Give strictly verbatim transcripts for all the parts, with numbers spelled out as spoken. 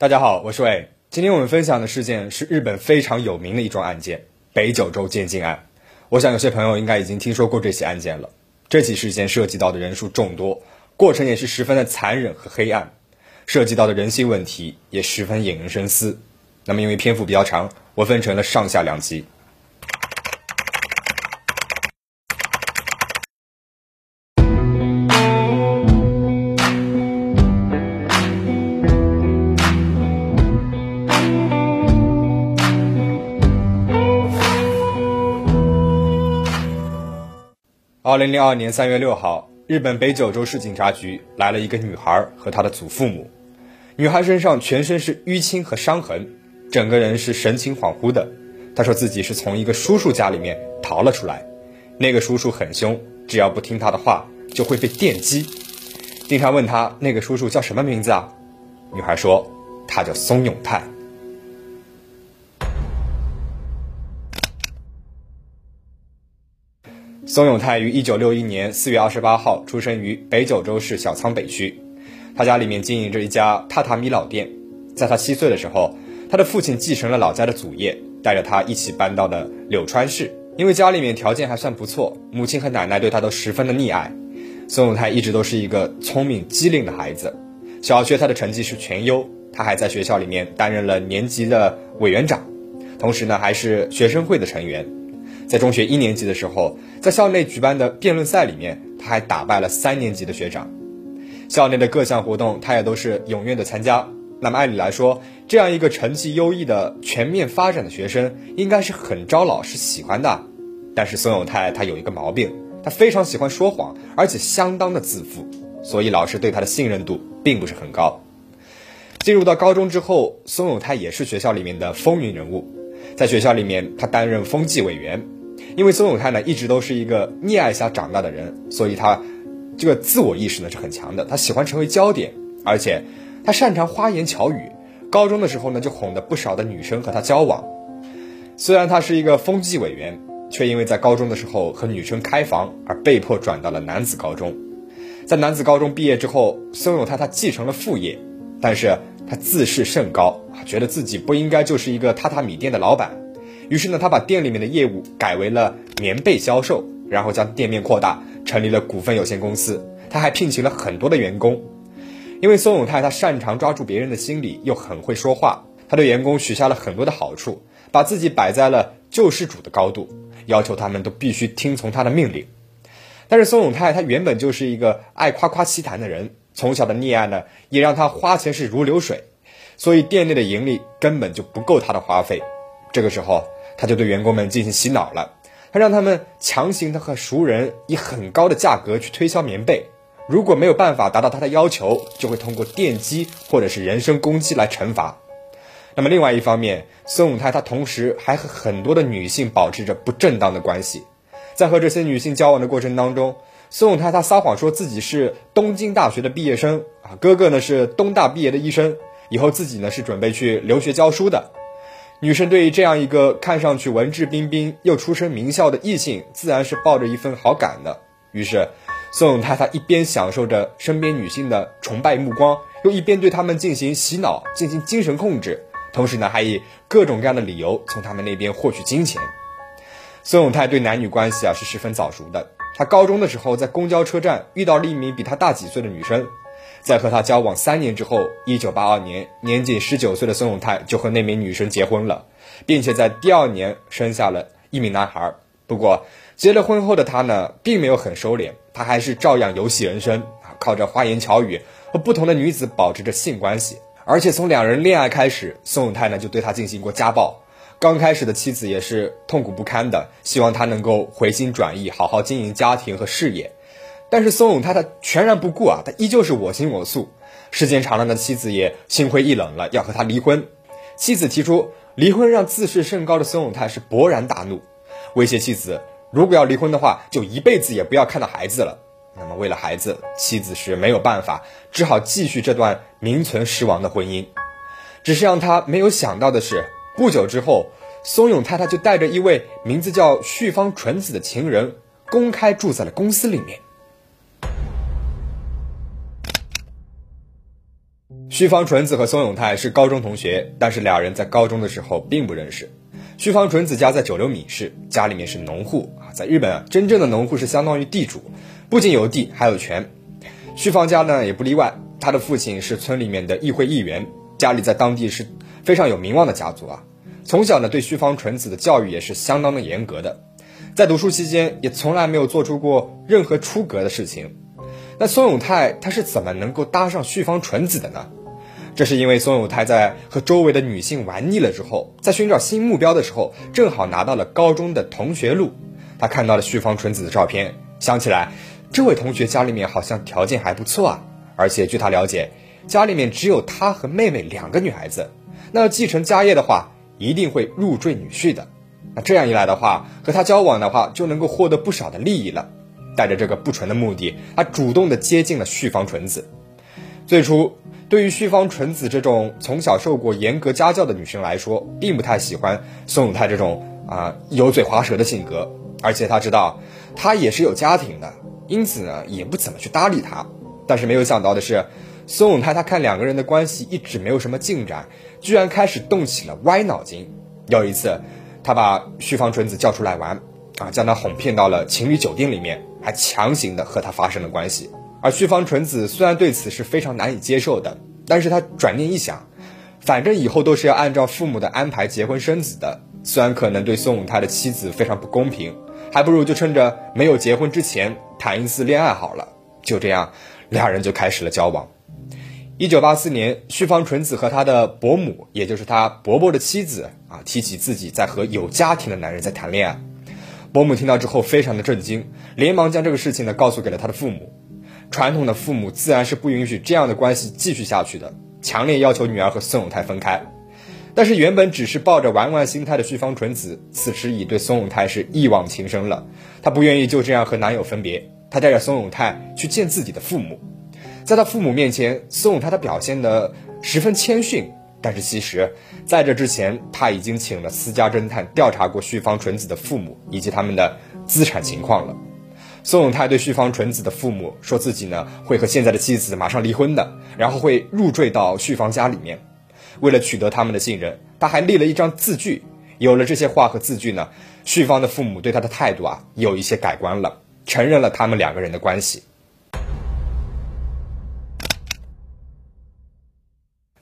大家好，我是伟。今天我们分享的事件是日本非常有名的一桩案件——北九州监禁案。我想有些朋友应该已经听说过这起案件了。这起事件涉及到的人数众多，过程也是十分的残忍和黑暗，涉及到的人性问题也十分引人深思。那么因为篇幅比较长，我分成了上下两集。二零零二年三月六号，日本北九州市警察局来了一个女孩和她的祖父母。女孩身上全身是淤青和伤痕，整个人是神情恍惚的。她说自己是从一个叔叔家里面逃了出来，那个叔叔很凶，只要不听她的话就会被电击。警察问她那个叔叔叫什么名字啊？女孩说他叫松永泰。松永泰于一九六一年四月二十八号出生于北九州市小仓北区，他家里面经营着一家榻榻米老店。在他七岁的时候，他的父亲继承了老家的祖业，带着他一起搬到了柳川市。因为家里面条件还算不错，母亲和奶奶对他都十分的溺爱。松永泰一直都是一个聪明机灵的孩子，小学他的成绩是全优，他还在学校里面担任了年级的委员长，同时呢还是学生会的成员。在中学一年级的时候，在校内举办的辩论赛里面，他还打败了三年级的学长。校内的各项活动他也都是踊跃的参加。那么按理来说，这样一个成绩优异的全面发展的学生应该是很招老师喜欢的。但是松永泰他有一个毛病，他非常喜欢说谎，而且相当的自负，所以老师对他的信任度并不是很高。进入到高中之后，松永泰也是学校里面的风云人物。在学校里面他担任风纪委员。因为松永泰呢一直都是一个溺爱下长大的人，所以他这个自我意识呢是很强的，他喜欢成为焦点，而且他擅长花言巧语。高中的时候呢就哄得不少的女生和他交往。虽然他是一个风纪委员，却因为在高中的时候和女生开房而被迫转到了男子高中。在男子高中毕业之后，松永泰他继承了副业，但是他自视甚高，觉得自己不应该就是一个榻榻米店的老板。于是呢，他把店里面的业务改为了棉被销售，然后将店面扩大，成立了股份有限公司。他还聘请了很多的员工。因为松永泰他擅长抓住别人的心理，又很会说话，他对员工许下了很多的好处，把自己摆在了救世主的高度，要求他们都必须听从他的命令。但是松永泰他原本就是一个爱夸夸其谈的人，从小的溺爱呢，也让他花钱是如流水，所以店内的盈利根本就不够他的花费。这个时候他就对员工们进行洗脑了，他让他们强行的和熟人以很高的价格去推销棉被，如果没有办法达到他的要求，就会通过电击或者是人身攻击来惩罚。那么另外一方面，松永泰他同时还和很多的女性保持着不正当的关系。在和这些女性交往的过程当中，松永泰他撒谎说自己是东京大学的毕业生，哥哥呢是东大毕业的医生，以后自己呢是准备去留学教书的。女生对于这样一个看上去文质彬彬又出身名校的异性，自然是抱着一份好感的。于是松永泰他一边享受着身边女性的崇拜目光，又一边对他们进行洗脑，进行精神控制，同时呢还以各种各样的理由从他们那边获取金钱。松永泰对男女关系啊是十分早熟的。他高中的时候在公交车站遇到了一名比他大几岁的女生，在和他交往三年之后，一九八二年，年仅十九岁的松永泰就和那名女生结婚了，并且在第二年生下了一名男孩。不过结了婚后的他呢并没有很收敛，他还是照样游戏人生，靠着花言巧语和不同的女子保持着性关系。而且从两人恋爱开始，松永泰呢就对他进行过家暴。刚开始的妻子也是痛苦不堪的，希望他能够回心转意，好好经营家庭和事业。但是松永泰他全然不顾啊，他依旧是我行我素。时间长了呢，妻子也心灰意冷了，要和他离婚。妻子提出离婚让自视甚高的松永泰是勃然大怒，威胁妻子如果要离婚的话，就一辈子也不要看到孩子了。那么为了孩子，妻子是没有办法，只好继续这段名存实亡的婚姻。只是让他没有想到的是，不久之后，松永泰他就带着一位名字叫旭方纯子的情人公开住在了公司里面。须方纯子和松永泰是高中同学，但是俩人在高中的时候并不认识。须方纯子家在九流米市，家里面是农户啊，在日本啊，真正的农户是相当于地主，不仅有地还有权。须方家呢也不例外，他的父亲是村里面的议会议员，家里在当地是非常有名望的家族啊。从小呢对须方纯子的教育也是相当的严格的，在读书期间也从来没有做出过任何出格的事情。那松永泰他是怎么能够搭上须方纯子的呢？这是因为松永泰在和周围的女性玩腻了之后，在寻找新目标的时候，正好拿到了高中的同学录，他看到了须方纯子的照片，想起来这位同学家里面好像条件还不错啊，而且据他了解，家里面只有他和妹妹两个女孩子，那要继承家业的话，一定会入赘女婿的。那这样一来的话，和他交往的话，就能够获得不少的利益了。带着这个不纯的目的，他主动的接近了须方纯子。最初对于须方纯子这种从小受过严格家教的女生来说，并不太喜欢松永泰这种啊、呃、油嘴滑舌的性格，而且她知道她也是有家庭的，因此呢也不怎么去搭理她。但是没有想到的是，松永泰他看两个人的关系一直没有什么进展，居然开始动起了歪脑筋。有一次，他把须方纯子叫出来玩啊，将她哄骗到了情侣酒店里面，还强行的和她发生了关系。而须方纯子虽然对此是非常难以接受的，但是他转念一想，反正以后都是要按照父母的安排结婚生子的，虽然可能对松永泰的妻子非常不公平，还不如就趁着没有结婚之前谈一次恋爱好了。就这样，两人就开始了交往。一九八四年，须方纯子和他的伯母，也就是他伯伯的妻子啊，提起自己在和有家庭的男人在谈恋爱。伯母听到之后非常的震惊，连忙将这个事情呢告诉给了他的父母。传统的父母自然是不允许这样的关系继续下去的，强烈要求女儿和松永泰分开。但是原本只是抱着玩玩心态的须方纯子，此时已对松永泰是一往情深了。她不愿意就这样和男友分别，她带着松永泰去见自己的父母。在她父母面前，松永泰她表现得十分谦逊，但是其实在这之前，她已经请了私家侦探调查过须方纯子的父母以及他们的资产情况了。松永泰对须方纯子的父母说，自己呢会和现在的妻子马上离婚的，然后会入赘到须方家里面。为了取得他们的信任，他还立了一张字据。有了这些话和字据呢，须方的父母对他的态度啊有一些改观了，承认了他们两个人的关系。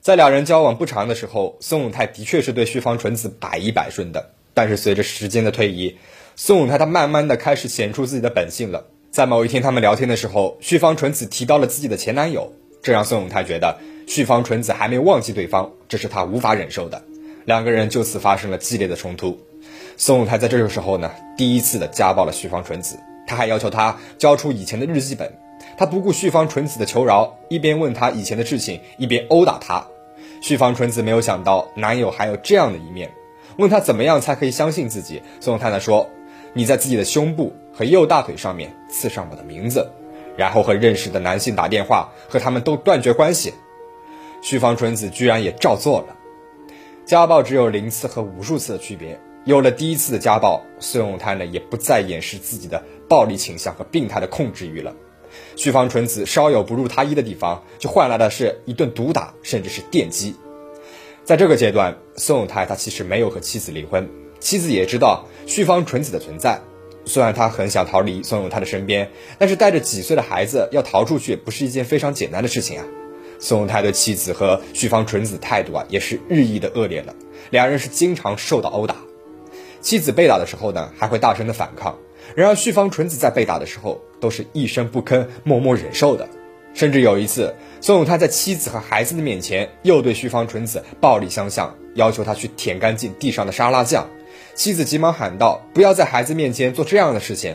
在两人交往不长的时候，松永泰的确是对须方纯子百依百顺的，但是随着时间的推移，松永泰他慢慢的开始显出自己的本性了。在某一天他们聊天的时候，须方纯子提到了自己的前男友，这让松永泰觉得须方纯子还没有忘记对方，这是他无法忍受的。两个人就此发生了激烈的冲突。松永泰在这个时候呢，第一次的家暴了须方纯子，他还要求他交出以前的日记本。他不顾须方纯子的求饶，一边问他以前的事情，一边殴打他。须方纯子没有想到男友还有这样的一面，问他怎么样才可以相信自己。松永泰呢说，你在自己的胸部和右大腿上面刺上我的名字，然后和认识的男性打电话，和他们都断绝关系。须方纯子居然也照做了。家暴只有零次和无数次的区别。有了第一次的家暴，松永泰呢也不再掩饰自己的暴力倾向和病态的控制欲了。须方纯子稍有不入他意的地方，就换来的是一顿毒打，甚至是电击。在这个阶段，松永泰他其实没有和妻子离婚，妻子也知道须方纯子的存在，虽然他很想逃离松永泰的身边，但是带着几岁的孩子要逃出去不是一件非常简单的事情啊。松永泰对妻子和须方纯子的态度啊也是日益的恶劣了，两人是经常受到殴打。妻子被打的时候呢，还会大声的反抗，然而须方纯子在被打的时候都是一声不吭，默默忍受的。甚至有一次，松永泰在妻子和孩子的面前又对须方纯子暴力相向，要求他去舔干净地上的沙拉酱。妻子急忙喊道，不要在孩子面前做这样的事情。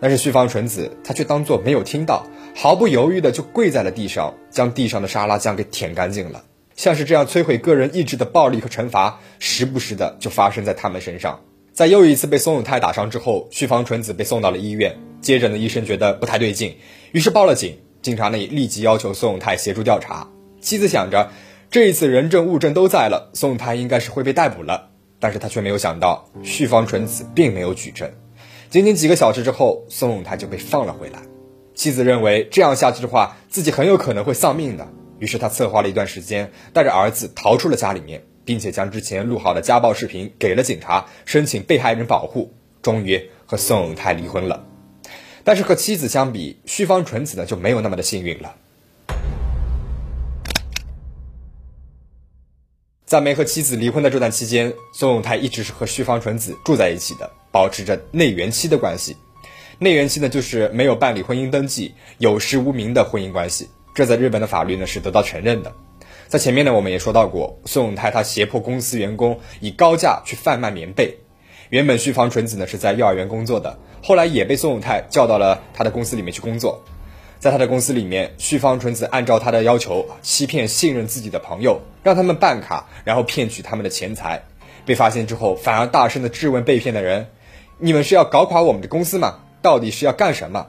但是须方纯子她却当作没有听到，毫不犹豫的就跪在了地上，将地上的沙拉酱给舔干净了。像是这样摧毁个人意志的暴力和惩罚，时不时的就发生在他们身上。在又一次被松永泰打伤之后，须方纯子被送到了医院。接诊的医生觉得不太对劲，于是报了警。警察呢也立即要求松永泰协助调查。妻子想着这一次人证物证都在了，松永泰应该是会被逮捕了，但是他却没有想到，须方纯子并没有举证。仅仅几个小时之后，松永泰就被放了回来。妻子认为这样下去的话，自己很有可能会丧命的，于是他策划了一段时间，带着儿子逃出了家里面，并且将之前录好的家暴视频给了警察，申请被害人保护，终于和宋永泰离婚了。但是和妻子相比，旭方纯子呢就没有那么的幸运了。在没和妻子离婚的这段期间，宋永泰一直是和旭方纯子住在一起的，保持着内缘妻的关系。内缘妻呢，就是没有办理婚姻登记、有实无名的婚姻关系，这在日本的法律呢是得到承认的。在前面呢我们也说到过，宋永泰他胁迫公司员工以高价去贩卖棉被。原本旭方纯子呢是在幼儿园工作的，后来也被宋永泰叫到了他的公司里面去工作。在他的公司里面，旭方纯子按照他的要求欺骗信任自己的朋友，让他们办卡，然后骗取他们的钱财。被发现之后，反而大声的质问被骗的人：你们是要搞垮我们的公司吗？到底是要干什么？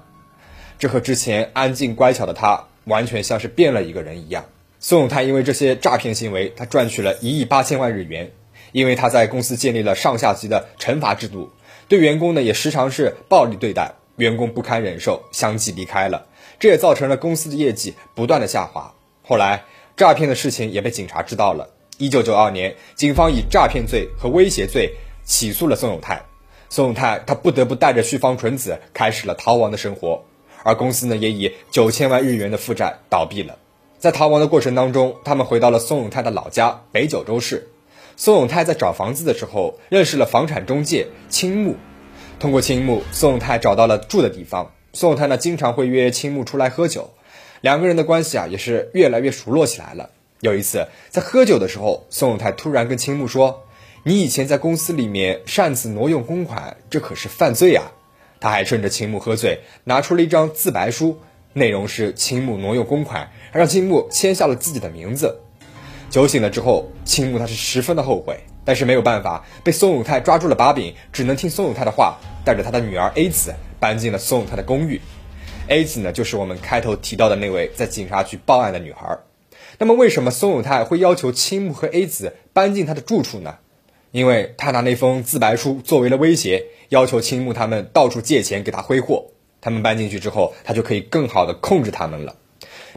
这和之前安静乖巧的他完全像是变了一个人一样。宋永泰因为这些诈骗行为，他赚取了一亿八千万日元。因为他在公司建立了上下级的惩罚制度，对员工呢也时常是暴力对待，员工不堪忍受，相继离开了。这也造成了公司的业绩不断的下滑。后来诈骗的事情也被警察知道了。一九九二年，警方以诈骗罪和威胁罪起诉了宋永泰。宋永泰他不得不带着旭方纯子开始了逃亡的生活，而公司呢也以九千万日元的负债倒闭了。在逃亡的过程当中，他们回到了宋永泰的老家北九州市。宋永泰在找房子的时候认识了房产中介青木，通过青木，宋永泰找到了住的地方。宋永泰呢经常会约青木出来喝酒，两个人的关系啊也是越来越熟络起来了。有一次在喝酒的时候，宋永泰突然跟青木说：你以前在公司里面擅自挪用公款，这可是犯罪啊。他还趁着青木喝醉拿出了一张自白书，内容是青木挪用公款，让青木签下了自己的名字。酒醒了之后，青木他是十分的后悔，但是没有办法，被宋永泰抓住了把柄，只能听宋永泰的话，带着他的女儿 A 子搬进了宋永泰的公寓。 A 子呢就是我们开头提到的那位在警察局报案的女孩。那么为什么宋永泰会要求青木和 A 子搬进他的住处呢？因为他拿那封自白书作为了威胁，要求青木他们到处借钱给他挥霍，他们搬进去之后，他就可以更好的控制他们了。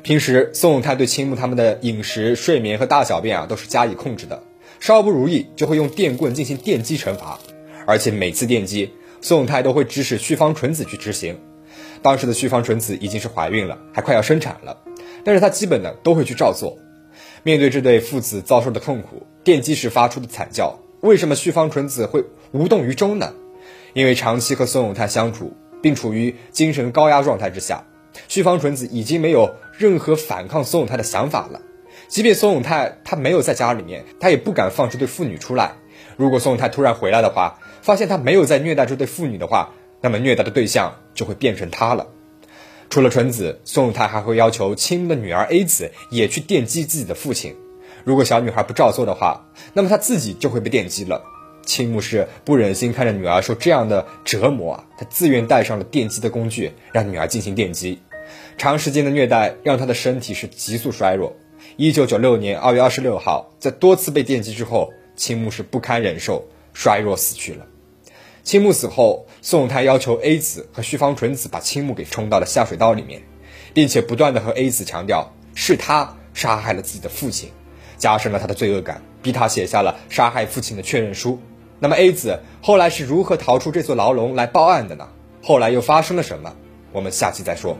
平时宋永泰对青木他们的饮食、睡眠和大小便啊都是加以控制的，稍不如意就会用电棍进行电击惩罚，而且每次电击宋永泰都会指使旭方纯子去执行。当时的旭方纯子已经是怀孕了，还快要生产了，但是他基本呢都会去照做。面对这对父子遭受的痛苦，电击时发出的惨叫，为什么旭方纯子会无动于衷呢？因为长期和宋永泰相处，并处于精神高压状态之下，旭方纯子已经没有任何反抗宋永泰的想法了。即便宋永泰他没有在家里面，他也不敢放这对父女出来。如果宋永泰突然回来的话，发现他没有在虐待这对父女的话，那么虐待的对象就会变成他了。除了纯子，宋永泰还会要求青木的女儿 A 子也去电击自己的父亲。如果小女孩不照做的话，那么她自己就会被电击了。青木是不忍心看着女儿受这样的折磨啊，他自愿带上了电击的工具，让女儿进行电击。长时间的虐待让她的身体是急速衰弱。一九九六年二月二十六号，在多次被电击之后，青木是不堪忍受，衰弱死去了。青木死后，宋永泰要求 A 子和旭方纯子把青木给冲到了下水道里面，并且不断的和 A 子强调是他杀害了自己的父亲，加深了他的罪恶感，逼他写下了杀害父亲的确认书。那么 A 子后来是如何逃出这座牢笼来报案的呢？后来又发生了什么？我们下期再说。